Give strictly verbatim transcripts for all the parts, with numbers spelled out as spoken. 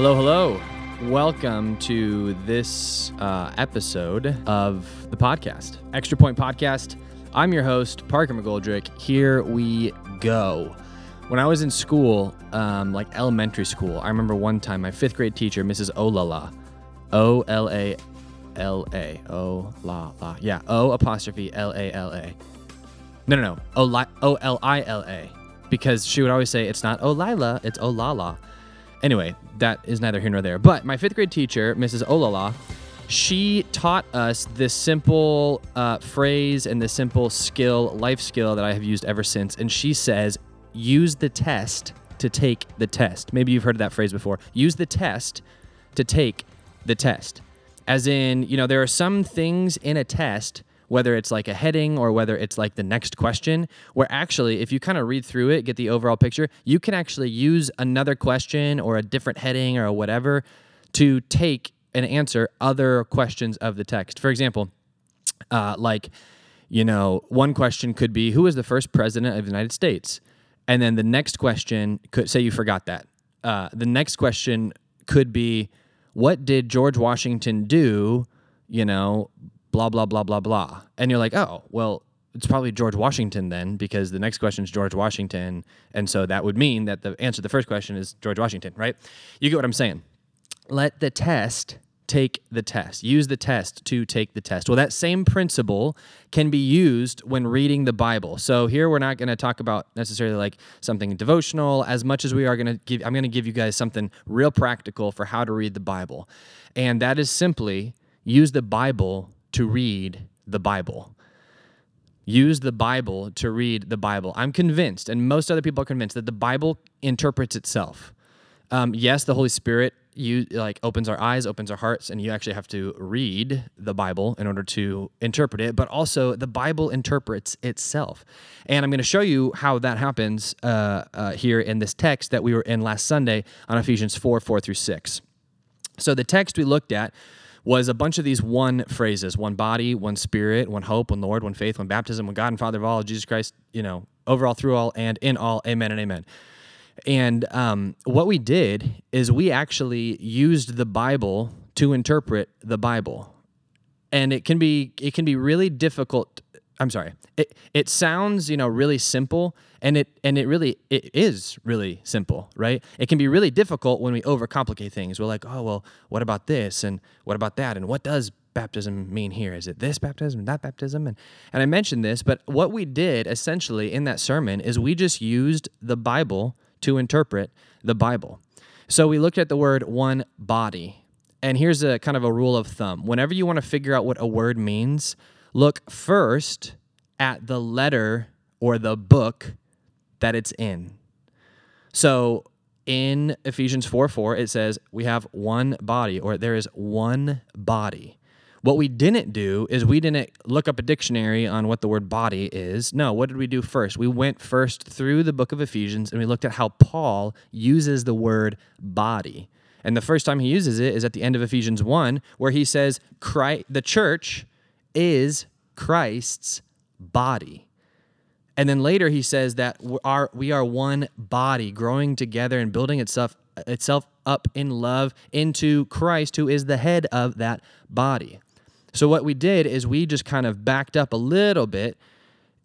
Hello, hello. Welcome to this uh, episode of the podcast, Extra Point Podcast. I'm your host, Parker McGoldrick. Here we go. When I was in school, um, like elementary school, I remember one time my fifth grade teacher, Missus O'Lala, O L A L A, O-la-la, yeah, O apostrophe L A L A. No, no, no, O L I L A, because she would always say, it's not O'Lila, it's O'Lala. Anyway, that is neither here nor there. But my fifth grade teacher, Missus O'Lala, she taught us this simple uh, phrase and this simple skill, life skill that I have used ever since. And she says, use the test to take the test. Maybe you've heard that phrase before. Use the test to take the test. As in, you know, there are some things in a test, whether it's like a heading or whether it's like the next question, where actually, if you kind of read through it, get the overall picture, you can actually use another question or a different heading or whatever to take and answer other questions of the text. For example, uh, like, you know, one question could be, who was the first president of the United States? And then the next question could, say you forgot that. Uh, the next question could be, what did George Washington do, you know, blah, blah, blah, blah, blah. And you're like, oh, well, it's probably George Washington then, because the next question is George Washington. And so that would mean that the answer to the first question is George Washington, right? You get what I'm saying. Let the test take the test. Use the test to take the test. Well, that same principle can be used when reading the Bible. So here we're not going to talk about necessarily like something devotional as much as we are going to give, I'm going to give you guys something real practical for how to read the Bible. And that is simply use the Bible to read the Bible. Use the Bible to read the Bible. I'm convinced, and most other people are convinced, that the Bible interprets itself. Um, yes, the Holy Spirit you, like opens our eyes, opens our hearts, and you actually have to read the Bible in order to interpret it, but also the Bible interprets itself. And I'm going to show you how that happens uh, uh, here in this text that we were in last Sunday on Ephesians four, four through six. So the text we looked at was a bunch of these one phrases, one body, one spirit, one hope, one Lord, one faith, one baptism, one God and Father of all, Jesus Christ, you know, over all, through all, and in all, amen and amen. And um, what we did is we actually used the Bible to interpret the Bible. And it can be it can be really difficult. I'm sorry. It it sounds, you know, really simple, and it and it really it is really simple, right? It can be really difficult when we overcomplicate things. We're like, oh well, what about this and what about that and what does baptism mean here? Is it this baptism, that baptism? And and I mentioned this, but what we did essentially in that sermon is we just used the Bible to interpret the Bible. So we looked at the word one body, and here's a kind of a rule of thumb: whenever you want to figure out what a word means, look first at the letter or the book that it's in. So in Ephesians four four, it says we have one body, or there is one body. What we didn't do is we didn't look up a dictionary on what the word body is. No, what did we do first? We went first through the book of Ephesians, and we looked at how Paul uses the word body. And the first time he uses it is at the end of Ephesians one, where he says Christ, the church is Christ's body. And then later he says that we are, we are one body growing together and building itself itself up in love into Christ, who is the head of that body. So what we did is we just kind of backed up a little bit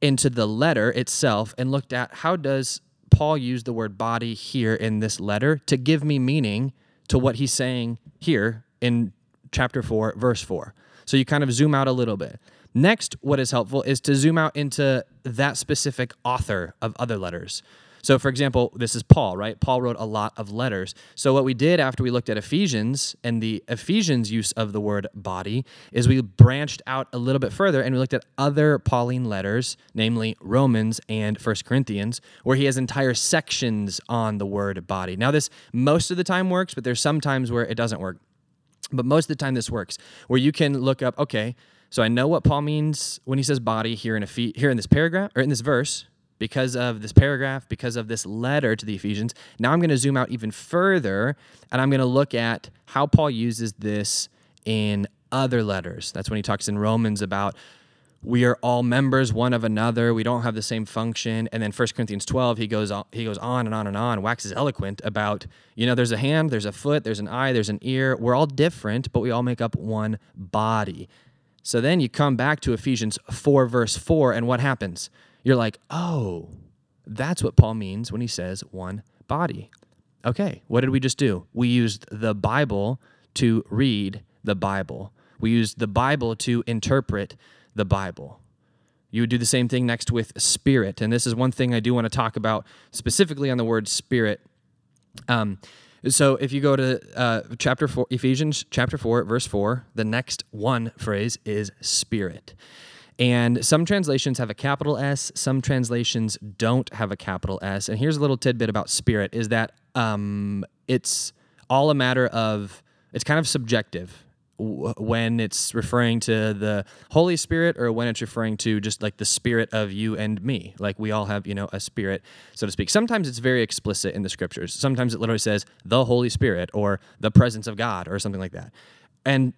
into the letter itself and looked at how does Paul use the word body here in this letter to give me meaning to what he's saying here in chapter four, verse four. So you kind of zoom out a little bit. Next, what is helpful is to zoom out into that specific author of other letters. So, for example, this is Paul, right? Paul wrote a lot of letters. So what we did after we looked at Ephesians and the Ephesians use of the word body is we branched out a little bit further and we looked at other Pauline letters, namely Romans and First Corinthians, where he has entire sections on the word body. Now, this most of the time works, but there's some times where it doesn't work. But most of the time this works, where you can look up, okay, so I know what Paul means when he says body here in a fe- here in this paragraph, or in this verse, because of this paragraph, because of this letter to the Ephesians. Now I'm going to zoom out even further, and I'm going to look at how Paul uses this in other letters. That's when he talks in Romans about we are all members one of another. We don't have the same function. And then First Corinthians twelve, he goes on, he goes on and on and on, waxes eloquent about, you know, there's a hand, there's a foot, there's an eye, there's an ear. We're all different, but we all make up one body. So then you come back to Ephesians four, verse four, and what happens? You're like, oh, that's what Paul means when he says one body. Okay, what did we just do? We used the Bible to read the Bible. We used the Bible to interpret the Bible. You would do the same thing next with spirit. And this is one thing I do want to talk about specifically on the word spirit. Um, so if you go to uh, chapter four, Ephesians chapter four, verse four, the next one phrase is spirit. And some translations have a capital S, some translations don't have a capital S. And here's a little tidbit about spirit is that um, it's all a matter of, it's kind of subjective when it's referring to the Holy Spirit or when it's referring to just like the spirit of you and me. Like we all have, you know, a spirit, so to speak. Sometimes it's very explicit in the scriptures. Sometimes it literally says the Holy Spirit or the presence of God or something like that. And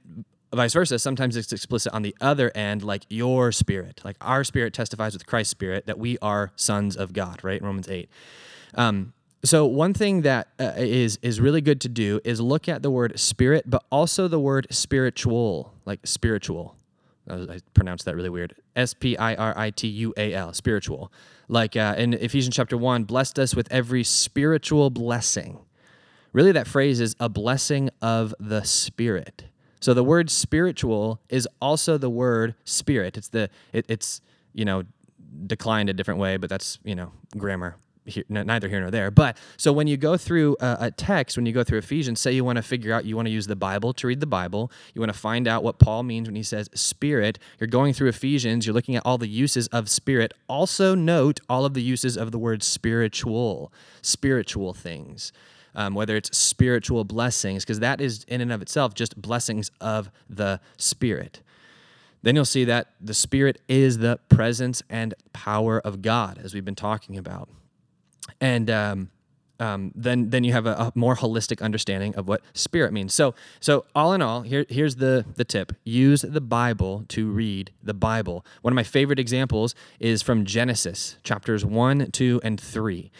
vice versa, sometimes it's explicit on the other end, like your spirit. Like our spirit testifies with Christ's spirit that we are sons of God, right? Romans eight. Um, so one thing that uh, is is really good to do is look at the word spirit, but also the word spiritual, like spiritual. I pronounced that really weird. S P I R I T U A L, spiritual. Like uh, in Ephesians chapter one, blessed us with every spiritual blessing. Really that phrase is a blessing of the spirit. So the word spiritual is also the word spirit. It's the it, it's you know declined a different way, but that's you know grammar here, neither here nor there. But so when you go through a, a text, when you go through Ephesians, say you want to figure out, you want to use the Bible to read the Bible. You want to find out what Paul means when he says spirit. You're going through Ephesians. You're looking at all the uses of spirit. Also note all of the uses of the word spiritual, spiritual things. Um, whether it's spiritual blessings, because that is in and of itself just blessings of the Spirit. Then you'll see that the Spirit is the presence and power of God, as we've been talking about. And um, um, then then you have a, a more holistic understanding of what Spirit means. So so all in all, here here's the, the tip. Use the Bible to read the Bible. One of my favorite examples is from Genesis, chapters one, two, and three.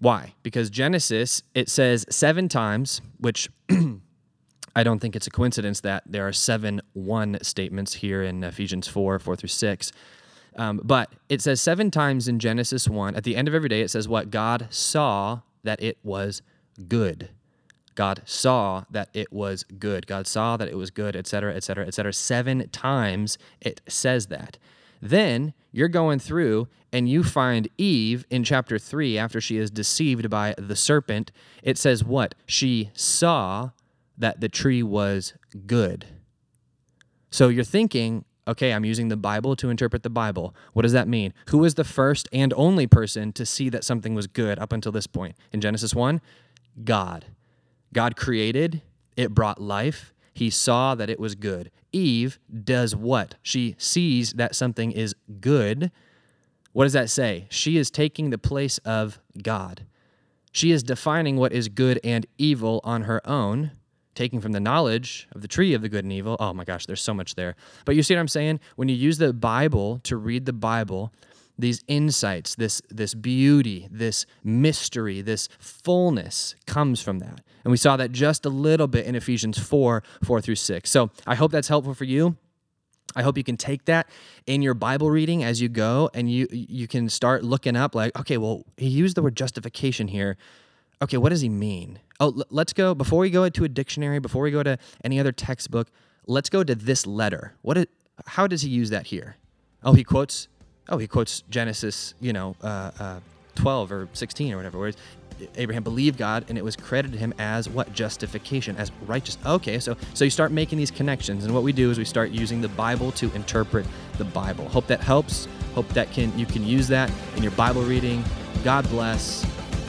Why? Because Genesis, it says seven times, which I don't think it's a coincidence that there are seven one statements here in Ephesians four, four through six. Um, but it says seven times in Genesis one. At the end of every day, it says what? God saw that it was good. God saw that it was good. God saw that it was good, et cetera, et cetera, et cetera. Seven times it says that. Then you're going through and you find Eve in chapter three after she is deceived by the serpent. It says what? She saw that the tree was good. So you're thinking, okay, I'm using the Bible to interpret the Bible. What does that mean? Who was the first and only person to see that something was good up until this point? In Genesis one, God. God created, it brought life. He saw that it was good. Eve does what? She sees that something is good. What does that say? She is taking the place of God. She is defining what is good and evil on her own, taking from the knowledge of the tree of the good and evil. Oh my gosh, there's so much there. But you see what I'm saying? When you use the Bible to read the Bible, these insights, this, this beauty, this mystery, this fullness comes from that. And we saw that just a little bit in Ephesians four, four through six. So I hope that's helpful for you. I hope you can take that in your Bible reading as you go, and you you can start looking up like, okay, well, he used the word justification here. Okay, what does he mean? Oh, let's go, before we go to a dictionary, before we go to any other textbook, let's go to this letter. What? Is, how does he use that here? Oh, he quotes, oh, he quotes Genesis, you know, uh, uh, twelve or sixteen or whatever, where it's, Abraham believed God, and it was credited him as what? Justification, as righteous. Okay, so so you start making these connections, and what we do is we start using the Bible to interpret the Bible. Hope that helps. Hope that can you can use that in your Bible reading. God bless,